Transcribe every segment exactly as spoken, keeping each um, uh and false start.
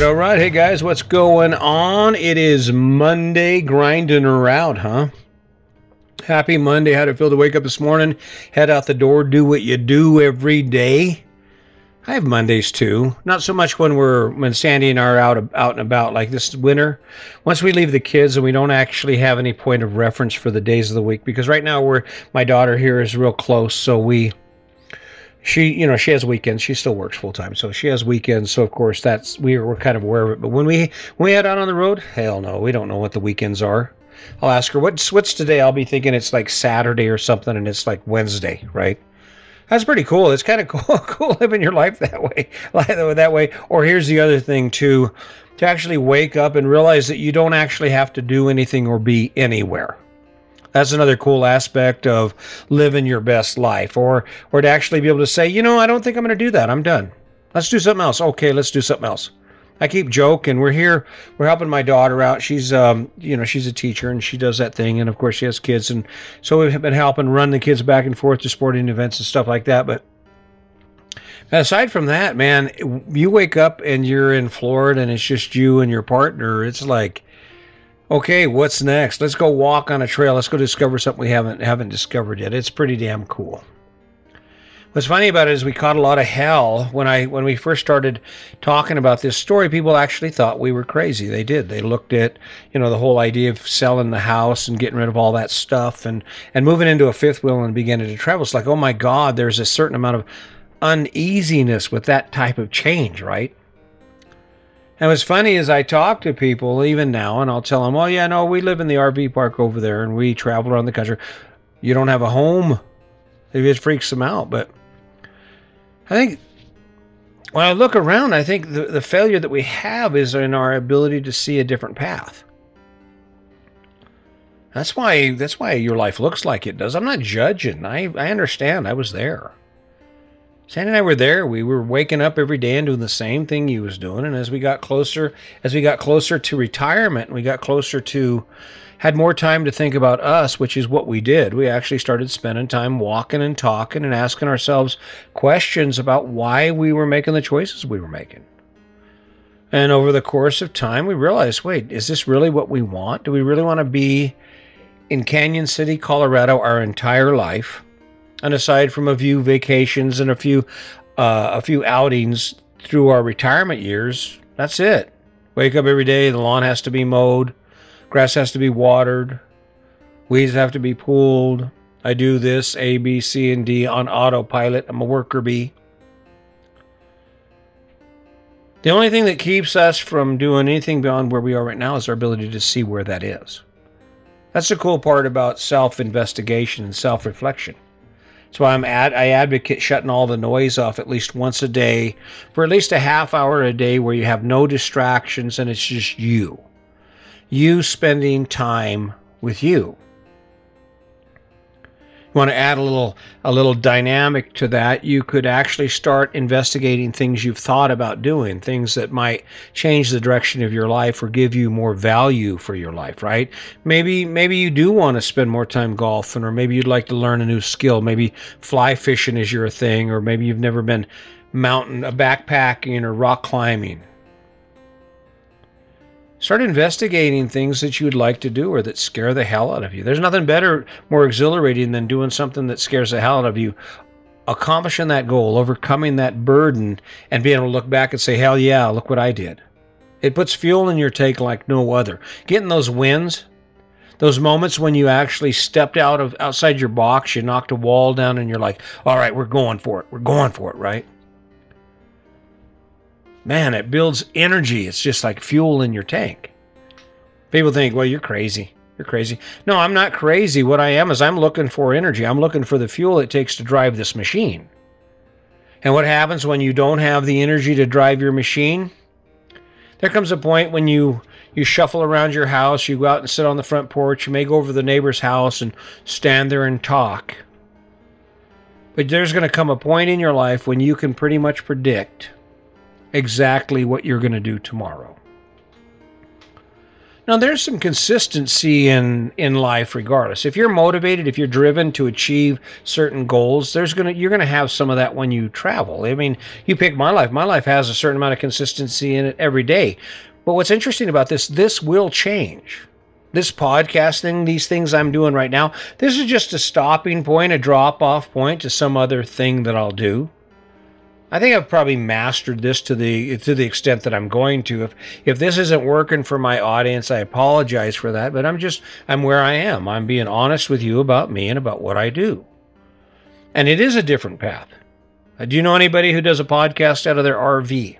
right, all right. Hey, guys, what's going on? It is Monday, grinding her out, huh? Happy Monday. How'd it feel to wake up this morning, head out the door, do what you do every day? I have Mondays too. Not so much when we're when Sandy and I are out out and about like this winter. Once we leave the kids and we don't actually have any point of reference for the days of the week, because right now we're my daughter here is real close, so we she you know she has weekends. She still works full time, so she has weekends. So of course that's we we're kind of aware of it. But when we when we head out on the road, hell no, we don't know what the weekends are. I'll ask her what's what's today. I'll be thinking it's like Saturday or something, and it's like Wednesday, right? That's pretty cool. It's kind of cool, cool living your life that way, that way. Or here's the other thing too, to actually wake up and realize that you don't actually have to do anything or be anywhere. That's another cool aspect of living your best life, or or to actually be able to say, you know, I don't think I'm going to do that. I'm done. Let's do something else. Okay, let's do something else. I keep joking. We're here. We're helping my daughter out. She's, um, you know, she's a teacher and she does that thing. And of course, she has kids. And so we've been helping run the kids back and forth to sporting events and stuff like that. But aside from that, man, you wake up and you're in Florida and it's just you and your partner. It's like, okay, what's next? Let's go walk on a trail. Let's go discover something we haven't haven't discovered yet. It's pretty damn cool. What's funny about it is we caught a lot of hell when I when we first started talking about this story. People actually thought we were crazy. They did. They looked at, you know, the whole idea of selling the house and getting rid of all that stuff and, and moving into a fifth wheel and beginning to travel. It's like, oh my God, there's a certain amount of uneasiness with that type of change, right? And what's funny is I talk to people even now and I'll tell them, oh yeah, no, we live in the R V park over there and we travel around the country. You don't have a home. It freaks them out, but I think when I look around, I think the, the failure that we have is in our ability to see a different path. That's why that's why your life looks like it does. I'm not judging. I, I understand. I was there. Sandy and I were there. We were waking up every day and doing the same thing he was doing. And as we got closer, as we got closer to retirement, we got closer to had more time to think about us, which is what we did. We actually started spending time walking and talking and asking ourselves questions about why we were making the choices we were making. And over the course of time, we realized, wait, is this really what we want? Do we really want to be in Canyon City, Colorado, our entire life? And aside from a few vacations and a few uh, a few outings through our retirement years, that's it. Wake up every day, the lawn has to be mowed, grass has to be watered, weeds have to be pulled. I do this A, B, C, and D on autopilot. I'm a worker bee. The only thing that keeps us from doing anything beyond where we are right now is our ability to see where that is. That's the cool part about self-investigation and self-reflection. So I'm ad- I advocate shutting all the noise off at least once a day for at least a half hour a day where you have no distractions and it's just you. You spending time with you. You want to add a little a little dynamic to that. You could actually start investigating things you've thought about doing, things that might change the direction of your life or give you more value for your life, right? Maybe maybe you do want to spend more time golfing, or maybe you'd like to learn a new skill. Maybe fly fishing is your thing, or maybe you've never been mountain backpacking or rock climbing. Start investigating things that you'd like to do or that scare the hell out of you. There's nothing better, more exhilarating than doing something that scares the hell out of you. Accomplishing that goal, overcoming that burden, and being able to look back and say, hell yeah, look what I did. It puts fuel in your tank like no other. Getting those wins, those moments when you actually stepped out of outside your box, you knocked a wall down and you're like, all right, we're going for it. We're going for it, right? Man, it builds energy. It's just like fuel in your tank. People think, well, you're crazy. You're crazy. No, I'm not crazy. What I am is I'm looking for energy. I'm looking for the fuel it takes to drive this machine. And what happens when you don't have the energy to drive your machine? There comes a point when you, you shuffle around your house, you go out and sit on the front porch, you may go over to the neighbor's house and stand there and talk. But there's going to come a point in your life when you can pretty much predict exactly what you're going to do tomorrow. Now, there's some consistency in in life regardless. If you're motivated, if you're driven to achieve certain goals, there's gonna you're gonna have some of that when you travel. I mean, you pick my life. My life has a certain amount of consistency in it every day. But what's interesting about this, this will change. This podcast thing, these things I'm doing right now, this is just a stopping point, a drop-off point to some other thing that I'll do. I think I've probably mastered this to the to the extent that I'm going to. If if this isn't working for my audience, I apologize for that, but I'm just, I'm where I am. I'm being honest with you about me and about what I do. And it is a different path. Do you know anybody who does a podcast out of their R V?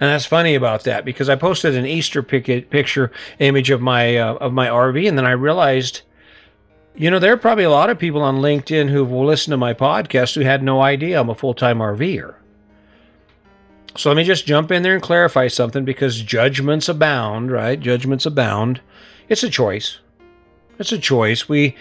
And that's funny about that, because I posted an Easter pic- picture image of my uh, of my R V, and then I realized, you know, there are probably a lot of people on LinkedIn who've listened to my podcast who had no idea I'm a full-time RVer. So let me just jump in there and clarify something, because judgments abound, right? Judgments abound. It's a choice. It's a choice. We,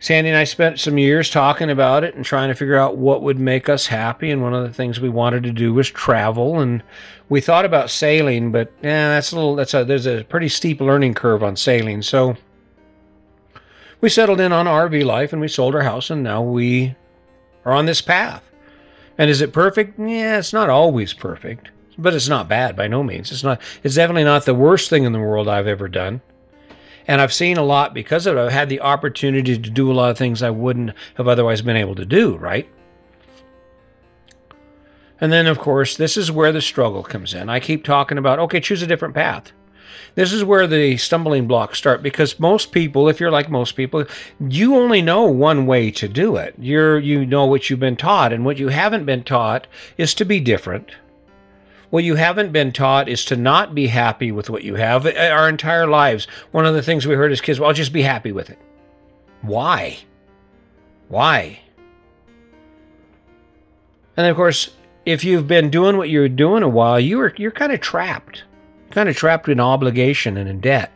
Sandy and I spent some years talking about it and trying to figure out what would make us happy. And one of the things we wanted to do was travel. And we thought about sailing, but eh, that's a little, that's a, there's a pretty steep learning curve on sailing. So we settled in on R V life, and we sold our house, and now we are on this path. And is it perfect? Yeah, it's not always perfect, but it's not bad by no means. It's not. It's definitely not the worst thing in the world I've ever done. And I've seen a lot because of it. I've had the opportunity to do a lot of things I wouldn't have otherwise been able to do, right? And then, of course, this is where the struggle comes in. I keep talking about, okay, choose a different path. This is where the stumbling blocks start, because most people, if you're like most people, you only know one way to do it. You're, you know what you've been taught, and what you haven't been taught is to be different. What you haven't been taught is to not be happy with what you have. Our entire lives, one of the things we heard as kids, well, I'll just be happy with it. Why? Why? And of course, if you've been doing what you're doing a while, you're, you're kind of trapped. Kind of trapped in obligation and in debt.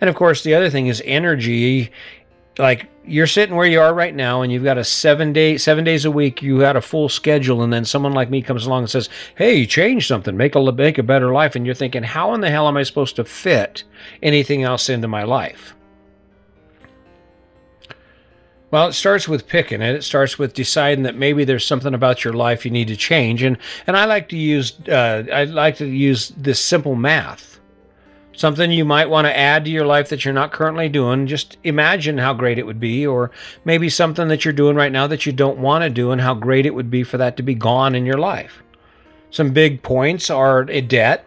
And of course, the other thing is energy. Like, you're sitting where you are right now, and you've got a seven day seven days a week, you had a full schedule, and then someone like me comes along and says, hey, change something, make a make a better life. And you're thinking, how in the hell am I supposed to fit anything else into my life? Well, it starts with picking it. It starts with deciding that maybe there's something about your life you need to change. And and I like to use uh, I like to use this simple math. Something you might want to add to your life that you're not currently doing. Just imagine how great it would be, or maybe something that you're doing right now that you don't want to do, and how great it would be for that to be gone in your life. Some big points are a debt.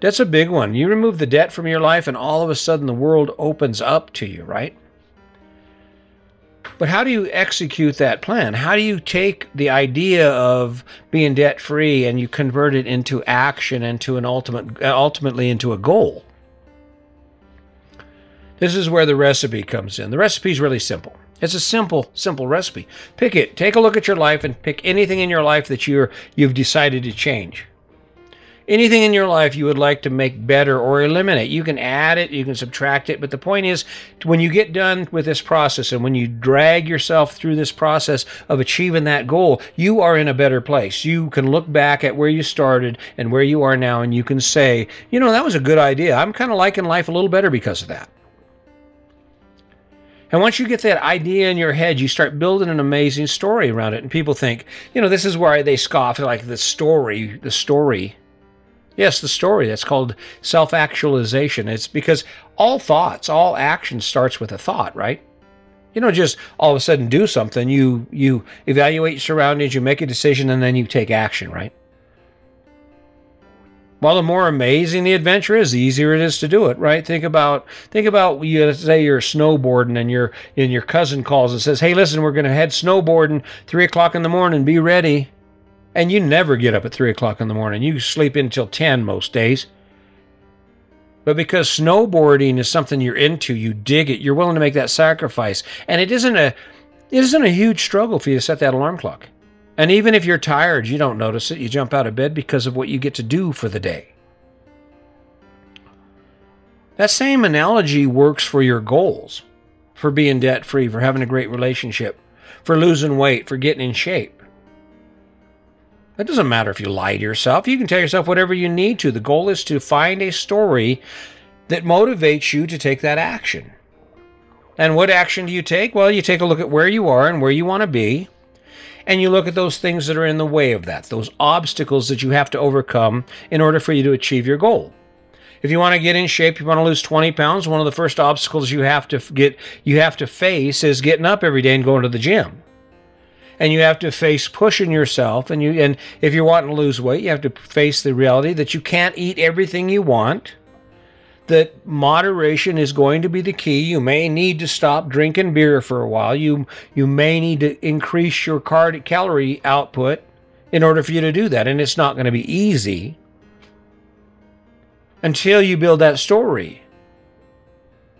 That's a big one. You remove the debt from your life, and all of a sudden the world opens up to you, right? But how do you execute that plan? How do you take the idea of being debt-free and you convert it into action, into an ultimate, ultimately into a goal? This is where the recipe comes in. The recipe is really simple. It's a simple, simple recipe. Pick it. Take a look at your life and pick anything in your life that you're, you've decided to change. Anything in your life you would like to make better or eliminate. You can add it, you can subtract it, but the point is, when you get done with this process, and when you drag yourself through this process of achieving that goal, you are in a better place. You can look back at where you started and where you are now, and you can say, you know, that was a good idea. I'm kind of liking life a little better because of that. And once you get that idea in your head, you start building an amazing story around it. And people think, you know, this is where they scoff, like the story, the story. Yes, the story. That's called self-actualization. It's because all thoughts, all action starts with a thought, right? You don't just all of a sudden do something. You you evaluate your surroundings, you make a decision, and then you take action, right? Well, the more amazing the adventure is, the easier it is to do it, right? Think about think about you say you're snowboarding, and your and your cousin calls and says, "Hey, listen, we're going to head snowboarding three o'clock in the morning. Be ready." And you never get up at three o'clock in the morning. You sleep until ten most days. But because snowboarding is something you're into, you dig it, you're willing to make that sacrifice. And it isn't a, it isn't a huge struggle for you to set that alarm clock. And even if you're tired, you don't notice it. You jump out of bed because of what you get to do for the day. That same analogy works for your goals, for being debt-free, for having a great relationship, for losing weight, for getting in shape. It doesn't matter if you lie to yourself. You can tell yourself whatever you need to. The goal is to find a story that motivates you to take that action. And what action do you take? Well, you take a look at where you are and where you want to be, and you look at those things that are in the way of that, those obstacles that you have to overcome in order for you to achieve your goal. If you want to get in shape, you want to lose twenty pounds, one of the first obstacles you have to get, you have to face is getting up every day and going to the gym. And you have to face pushing yourself, and you and if you're wanting to lose weight, you have to face the reality that you can't eat everything you want, that moderation is going to be the key. You may need to stop drinking beer for a while. You you may need to increase your card, calorie output in order for you to do that, and it's not going to be easy until you build that story.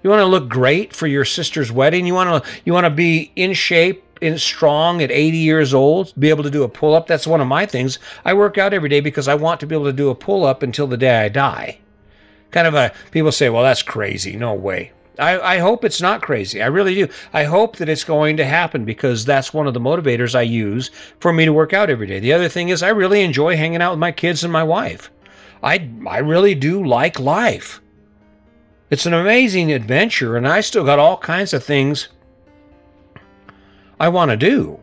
You want to look great for your sister's wedding. You want to you want to be in shape and strong at eighty years old, be able to do a pull-up. That's one of my things. I work out every day because I want to be able to do a pull-up until the day I die. Kind of a, people say, well, that's crazy. No way. I, I hope it's not crazy. I really do. I hope that it's going to happen because that's one of the motivators I use for me to work out every day. The other thing is I really enjoy hanging out with my kids and my wife. I, I really do like life. It's an amazing adventure, and I still got all kinds of things I want to do.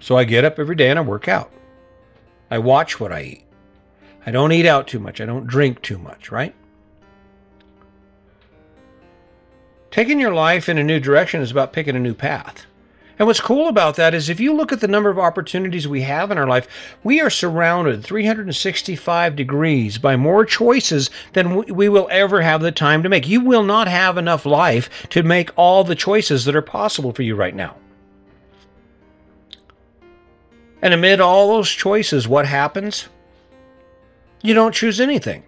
So I get up every day and I work out. I watch what I eat. I don't eat out too much. I don't drink too much, right? Taking your life in a new direction is about picking a new path. And what's cool about that is if you look at the number of opportunities we have in our life, we are surrounded three hundred sixty-five degrees by more choices than we will ever have the time to make. You will not have enough life to make all the choices that are possible for you right now. And amid all those choices, what happens? You don't choose anything.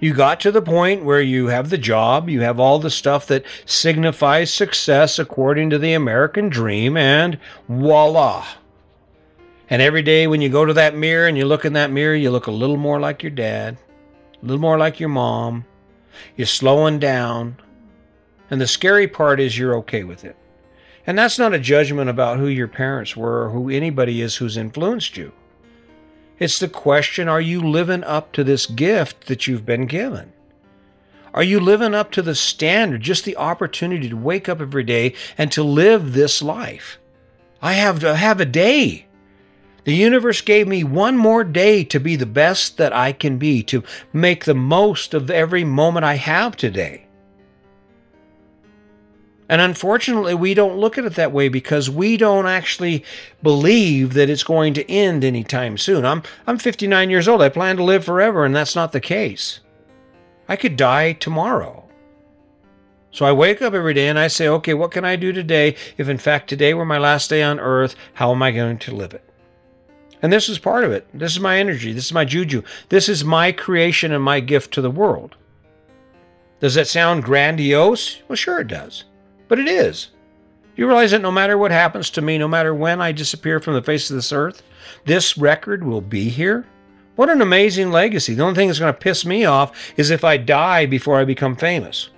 You got to the point where you have the job, you have all the stuff that signifies success according to the American dream, and voila. And every day when you go to that mirror and you look in that mirror, you look a little more like your dad, a little more like your mom. You're slowing down. And the scary part is you're okay with it. And that's not a judgment about who your parents were or who anybody is who's influenced you. It's the question, are you living up to this gift that you've been given? Are you living up to the standard, just the opportunity to wake up every day and to live this life? I have to have a day. The universe gave me one more day to be the best that I can be, to make the most of every moment I have today. And unfortunately, we don't look at it that way because we don't actually believe that it's going to end anytime soon. I'm I'm fifty-nine years old. I plan to live forever, and that's not the case. I could die tomorrow. So I wake up every day and I say, okay, what can I do today? If in fact today were my last day on earth, how am I going to live it? And this is part of it. This is my energy. This is my juju. This is my creation and my gift to the world. Does that sound grandiose? Well, sure it does. But it is. You realize that no matter what happens to me, no matter when I disappear from the face of this earth, this record will be here. What an amazing legacy. The only thing that's going to piss me off is if I die before I become famous.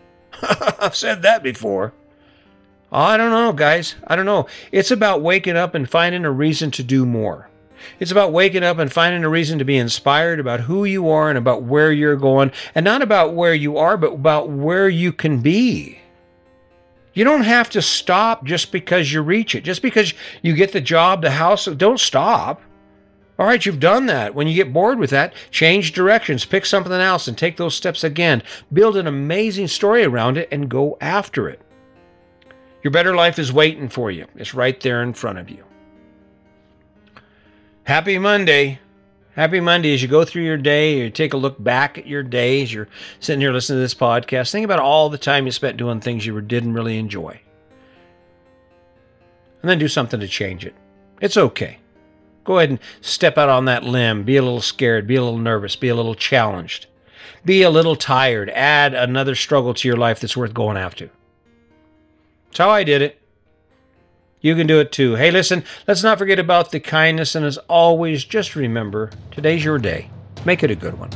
I've said that before. I don't know, guys. I don't know. It's about waking up and finding a reason to do more. It's about waking up and finding a reason to be inspired about who you are and about where you're going. And not about where you are, but about where you can be. You don't have to stop just because you reach it. Just because you get the job, the house, don't stop. All right, you've done that. When you get bored with that, change directions, pick something else, and take those steps again. Build an amazing story around it and go after it. Your better life is waiting for you. It's right there in front of you. Happy Monday. Happy Monday. As you go through your day, you take a look back at your days, you're sitting here listening to this podcast, think about all the time you spent doing things you didn't really enjoy. And then do something to change it. It's okay. Go ahead and step out on that limb. Be a little scared. Be a little nervous. Be a little challenged. Be a little tired. Add another struggle to your life that's worth going after. That's how I did it. You can do it too. Hey, listen, let's not forget about the kindness. And as always, just remember, today's your day. Make it a good one.